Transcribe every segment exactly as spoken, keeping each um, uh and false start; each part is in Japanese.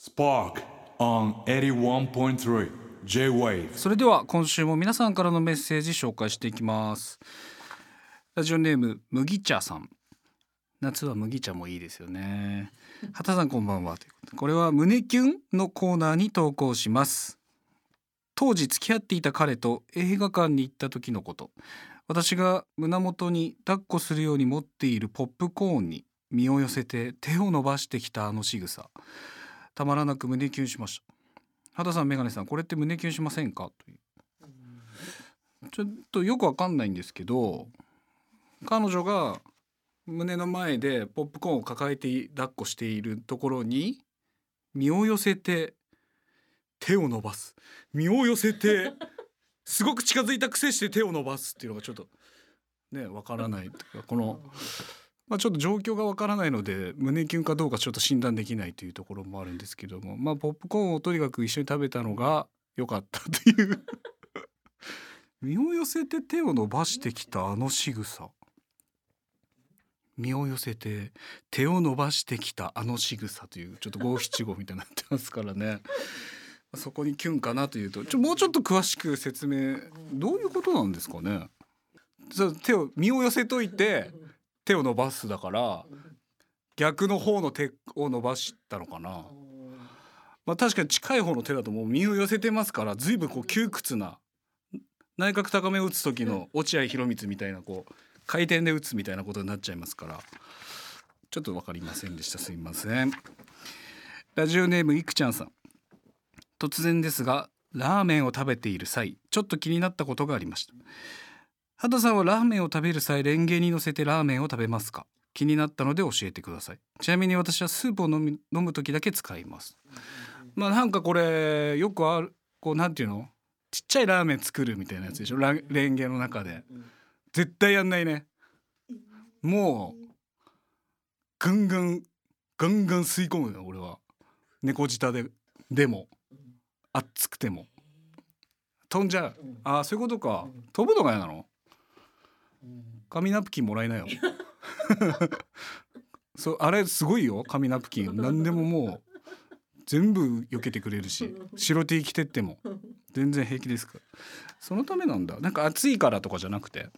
Spark on はちじゅういちてんさん J-ウェーブ。 それでは今週も皆さんからのメッセージ紹介していきます。ラジオネーム麦茶さん。夏は麦茶もいいですよね。畑さんこんばんは。これは胸キュンのコーナーに投稿します。当時付き合っていた彼と映画館に行った時のこと。私が胸元に抱っこするように持っているポップコーンに身を寄せて手を伸ばしてきたあの仕草、たまらなく胸キュンしました。畑さん、メガネさん、これって胸キュンしませんかという。ちょっとよくわかんないんですけど、彼女が胸の前でポップコーンを抱えて抱っこしているところに身を寄せて手を伸ばす、身を寄せてすごく近づいたくせして手を伸ばすっていうのがちょっとね、わからないというか、このまあ、ちょっと状況がわからないので胸キュンかどうかちょっと診断できないというところもあるんですけども、まあ、ポップコーンをとにかく一緒に食べたのが良かったという身を寄せて手を伸ばしてきたあの仕草、身を寄せて手を伸ばしてきたあの仕草というちょっと五七五みたいになってますからねそこにキュンかなというと、ちょもうちょっと詳しく説明、どういうことなんですかね。手を身を寄せといて手を伸ばすだから逆の方の手を伸ばしたのかな。まあ、確かに近い方の手だともう身を寄せてますから、随分こう窮屈な内角高めを打つ時の落合博満みたいなこう回転で打つみたいなことになっちゃいますから、ちょっと分かりませんでした。すいません。ラジオネームいくちゃんさん。突然ですがラーメンを食べている際ちょっと気になったことがありました。畑さんはラーメンを食べる際レンゲに乗せてラーメンを食べますか？気になったので教えてください。ちなみに私はスープを飲み、飲む時だけ使います。まあなんかこれよくある、こうなんていうの、ちっちゃいラーメン作るみたいなやつでしょ、ラレンゲの中で。絶対やんないね。もうガンガンガンガン吸い込むよ俺は。猫舌ででも熱くても飛んじゃう。ああ、そういうことか。飛ぶのが嫌なの？紙ナプキンもらえないよそう、あれすごいよ紙ナプキン。何でももう全部避けてくれるし、白 T 着てっても全然平気ですから。そのためなんだ。なんか暑いからとかじゃなくて、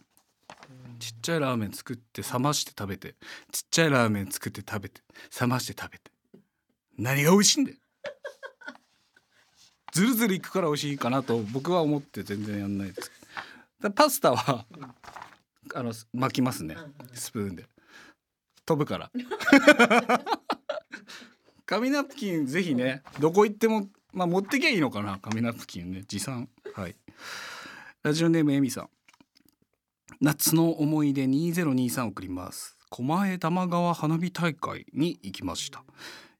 ちっちゃいラーメン作って冷まして食べて、ちっちゃいラーメン作って食べて冷まして食べて、何が美味しいんだよ。ずるずるいくから美味しいかなと僕は思って全然やんないです。だパスタはあの巻きますね、スプーンで。飛ぶから紙ナプキンぜひね、どこ行っても、まあ、持ってきゃいいのかな紙ナプキンね、持参。はい、ラジオネームえみさん。夏の思い出にせんにじゅうさん送ります。狛江玉川花火大会に行きました。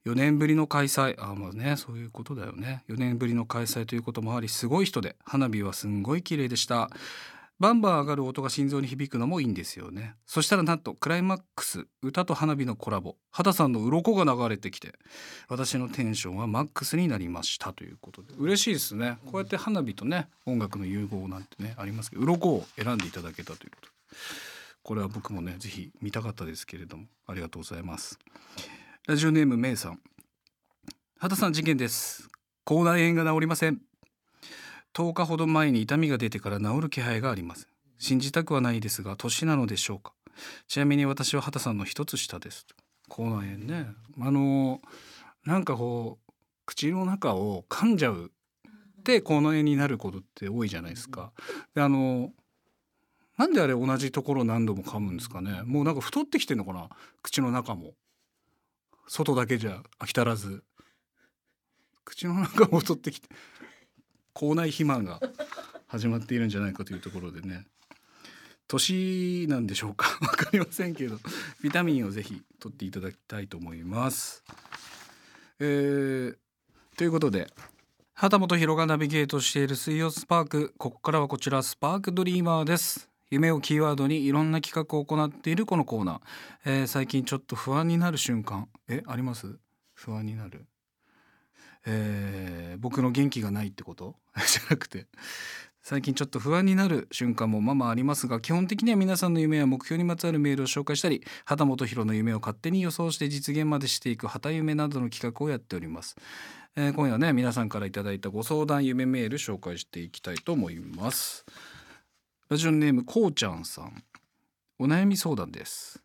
よねんぶりの開催、あ、まあね、そういうことだよね。よねんぶりの開催ということもあり、すごい人で花火はすんごい綺麗でした。バンバン上がる音が心臓に響くのもいいんですよね。そしたらなんとクライマックス、歌と花火のコラボ、畑さんの鱗が流れてきて私のテンションはマックスになりましたということで、嬉しいですね。こうやって花火とね、音楽の融合なんてねありますけど、鱗を選んでいただけたということ、これは僕もねぜひ見たかったですけれども、ありがとうございます。ラジオネームメイさん。畑さん、事件です。口内炎が治りません。とおかほど前に痛みが出てから治る気配がありません。信じたくはないですが年なのでしょうか。ちなみに私は畑さんの一つ下です。口内炎ね、あのなんかこう口の中を噛んじゃうで口内炎になることって多いじゃないですか。で、あのなんであれ同じところ何度も噛むんですかね。もうなんか太ってきてんのかな、口の中も。外だけじゃ飽き足らず口の中も取ってきて口内肥満が始まっているんじゃないかというところでね、年なんでしょうかわかりませんけどビタミンをぜひ取っていただきたいと思います。えー、ということで畑本博がナビゲートしている水曜スパーク、ここからはこちらスパークドリーマーです。夢をキーワードにいろんな企画を行っているこのコーナー、えー、最近ちょっと不安になる瞬間、えあります？不安になる、えー、僕の元気がないってことじゃなくて、最近ちょっと不安になる瞬間もままありますが、基本的には皆さんの夢や目標にまつわるメールを紹介したり、畑本博の夢を勝手に予想して実現までしていく畑夢などの企画をやっております、えー、今夜はね皆さんからいただいたご相談夢メール紹介していきたいと思います。ラジオネームこうちゃんさん、お悩み相談です。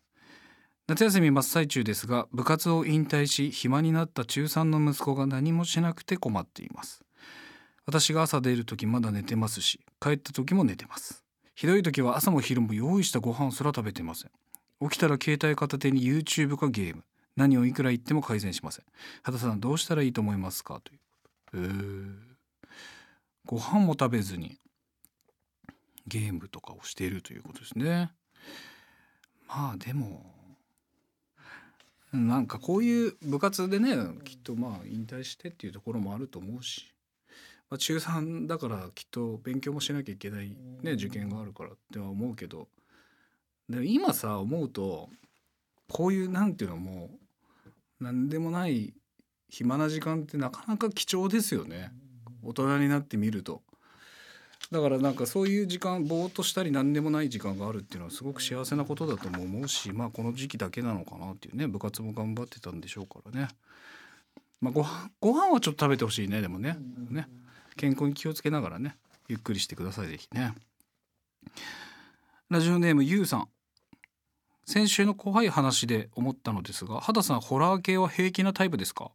夏休み真っ最中ですが、部活を引退し暇になった中さんの息子が何もしなくて困っています。私が朝出るときまだ寝てますし、帰ったときも寝てます。ひどいときは朝も昼も用意したご飯すら食べてません。起きたら携帯片手に YouTube かゲーム、何をいくら言っても改善しません。畑さん、どうしたらいいと思いますか、ということ、えー、ご飯も食べずにゲームとかをしているということですね。まあでもなんかこういう部活でね、きっとまあ引退してっていうところもあると思うし、まあ、中さんだからきっと勉強もしなきゃいけない、ね、受験があるからっては思うけど、でも今さ思うとこういうなんていうのも何でもない暇な時間ってなかなか貴重ですよね、大人になってみると。だからなんかそういう時間、ぼーっとしたり何でもない時間があるっていうのはすごく幸せなことだとも思うし、まあこの時期だけなのかなっていうね。部活も頑張ってたんでしょうからね。まあご飯、ご飯はちょっと食べてほしいね。でもね、ね、健康に気をつけながらね、ゆっくりしてください、ぜひね。ラジオネームゆうさん、先週の怖い話で思ったのですが、畑さんホラー系は平気なタイプですか？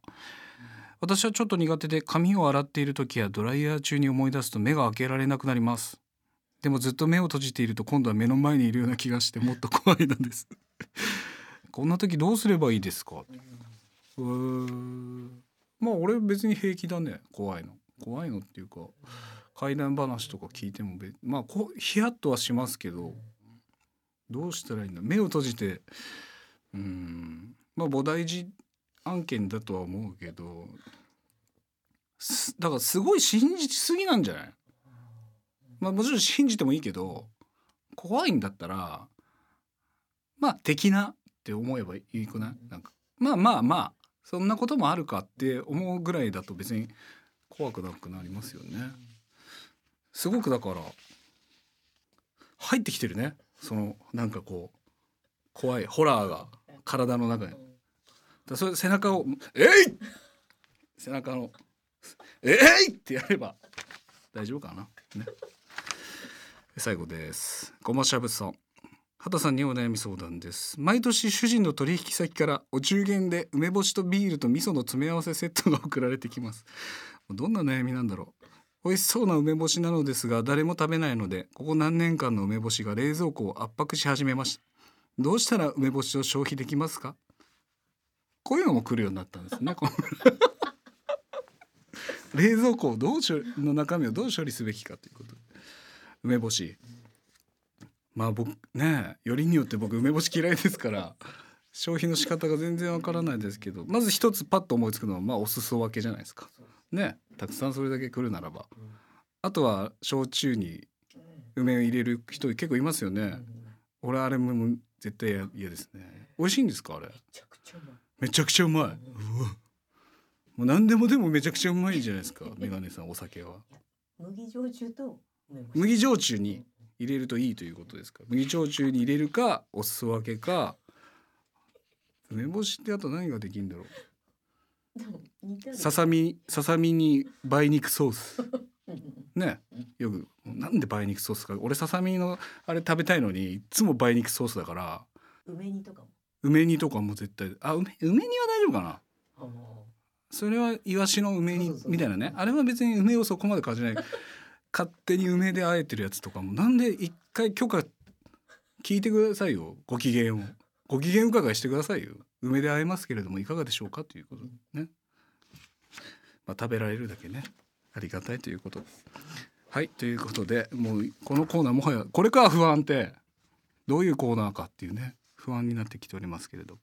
私はちょっと苦手で、髪を洗っている時やドライヤー中に思い出すと目が開けられなくなります。でもずっと目を閉じていると今度は目の前にいるような気がしてもっと怖いのですこんな時どうすればいいですか？うーん、まあ俺別に平気だね。怖いの怖いのっていうか、怪談話とか聞いてもまあこうヒヤッとはしますけど、どうしたらいいんだ。目を閉じて、うーん、まあ菩提寺案件だとは思うけど、だからすごい信じすぎなんじゃない？まあもちろん信じてもいいけど、怖いんだったらまあ的なって思えばいいくない？なんかまあまあまあそんなこともあるかって思うぐらいだと別に怖くなくなりますよね。すごくだから入ってきてるね、そのなんかこう怖いホラーが体の中に。だそれ背中をえい背中のえいってやれば大丈夫かな、ね、最後です。ごましゃぶさん、畑さんにお悩み相談です。毎年主人の取引先からお中元で梅干しとビールと味噌の詰め合わせセットが送られてきます。どんな悩みなんだろう。美味しそうな梅干しなのですが誰も食べないので、ここ何年間の梅干しが冷蔵庫を圧迫し始めました。どうしたら梅干しを消費できますか？こういうのも来るようになったんですね冷蔵庫をどう処理の中身をどう処理すべきかということ。梅干し、まあ僕ね、よりによって僕梅干し嫌いですから消費の仕方が全然わからないですけど、まず一つパッと思いつくのはまあお裾分けじゃないですかね。たくさんそれだけ来るならば、あとは焼酎に梅を入れる人結構いますよね。俺あれも絶対嫌ですね。美味しいんですかあれ？めちゃくちゃうまい。うわ、もう何でもでもめちゃくちゃうまいじゃないですかメガネさん。お酒は麦焼酎と麦焼酎に入れるといいということですか？麦焼酎に入れるかお裾分けか梅干しって、あと何ができるんだろう。ささみささみに梅肉ソースね、よくなんで梅肉ソースか。俺ささみのあれ食べたいのにいつも梅肉ソースだから。梅煮とかも梅煮とかも絶対。あ、梅、梅煮は大丈夫かな。それはイワシの梅煮みたいなね。あれは別に梅をそこまで感じない勝手に梅で和えてるやつとかも。なんで一回許可聞いてくださいよ。ご機嫌をご機嫌伺いしてくださいよ。梅で和えますけれどもいかがでしょうかということね、まあ、食べられるだけねありがたいということです。はい、ということで、もうこのコーナーもはやこれから不安ってどういうコーナーかっていうね、不安になってきておりますけれど、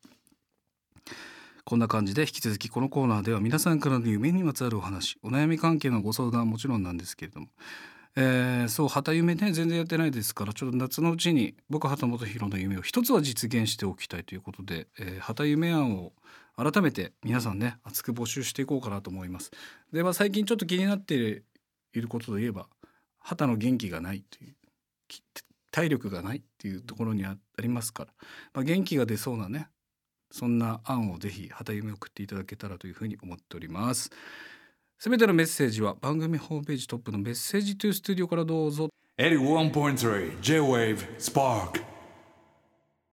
こんな感じで引き続きこのコーナーでは皆さんからの夢にまつわるお話、お悩み関係のご相談はもちろんなんですけれども、えー、そう畑夢ね全然やってないですから、ちょっと夏のうちに僕畑本博の夢を一つは実現しておきたいということで、えー、畑夢案を改めて皆さんね熱く募集していこうかなと思います。では最近ちょっと気になっていることといえば、肌の元気がないという体力がないっていうところに あ, ありますから、まあ、元気が出そうなねそんな案をぜひはた夢送っていただけたらというふうに思っております。すべてのメッセージは番組ホームページトップのメッセージトゥースタジオからどうぞ。はちじゅういってんさん J-ウェーブ Spark